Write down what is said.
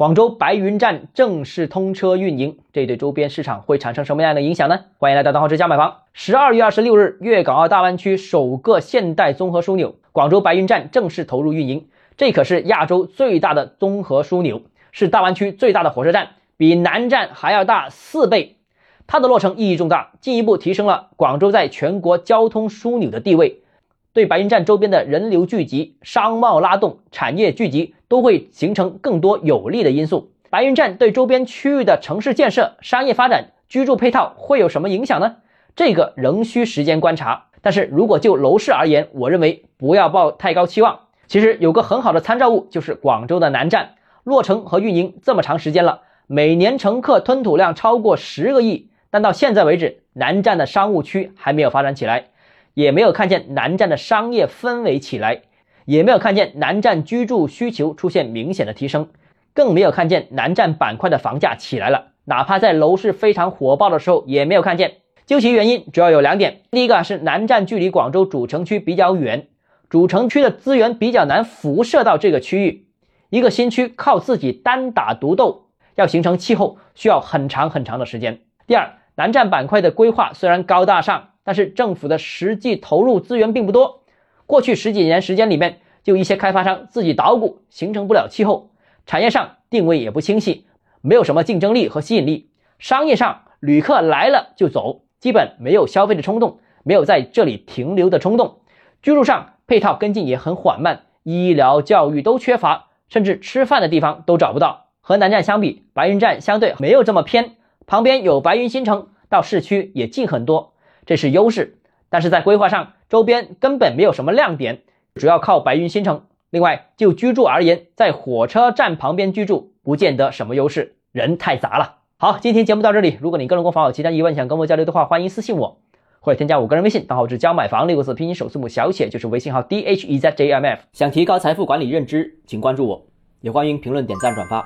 广州白云站正式通车运营，这对周边市场会产生什么样的影响呢？欢迎来到邓浩之家买房。12月26日，粤港澳大湾区首个现代综合枢纽广州白云站正式投入运营，这可是亚洲最大的综合枢纽，是大湾区最大的火车站，比南站还要大4倍。它的落成意义重大，进一步提升了广州在全国交通枢纽的地位，对白云站周边的人流聚集、商贸拉动、产业聚集都会形成更多有利的因素。白云站对周边区域的城市建设、商业发展、居住配套会有什么影响呢？这个仍需时间观察。但是如果就楼市而言，我认为不要抱太高期望。其实有个很好的参照物就是广州的南站，落成和运营这么长时间了，每年乘客吞吐量超过10个亿，但到现在为止，南站的商务区还没有发展起来，也没有看见南站的商业氛围起来，也没有看见南站居住需求出现明显的提升，更没有看见南站板块的房价起来了，哪怕在楼市非常火爆的时候也没有看见。究其原因主要有2点，第一个是南站距离广州主城区比较远，主城区的资源比较难辐射到这个区域，一个新区靠自己单打独斗要形成气候需要很长很长的时间。第二，南站板块的规划虽然高大上，但是政府的实际投入资源并不多，过去10几年时间里面，就一些开发商自己捣鼓，形成不了气候，产业上定位也不清晰，没有什么竞争力和吸引力，商业上旅客来了就走，基本没有消费的冲动，没有在这里停留的冲动，居住上配套跟进也很缓慢，医疗教育都缺乏，甚至吃饭的地方都找不到。和南站相比，白云站相对没有这么偏，旁边有白云新城，到市区也近很多，这是优势。但是在规划上，周边根本没有什么亮点，主要靠白云新城。另外就居住而言，在火车站旁边居住不见得什么优势，人太杂了。好，今天节目到这里，如果你个人购房有其他疑问想跟我交流的话，欢迎私信我，或者添加我个人微信，账号是教买房6个字拼音首字母小写，就是微信号 DHEZJMF。 想提高财富管理认知，请关注我，也欢迎评论、点赞、转发。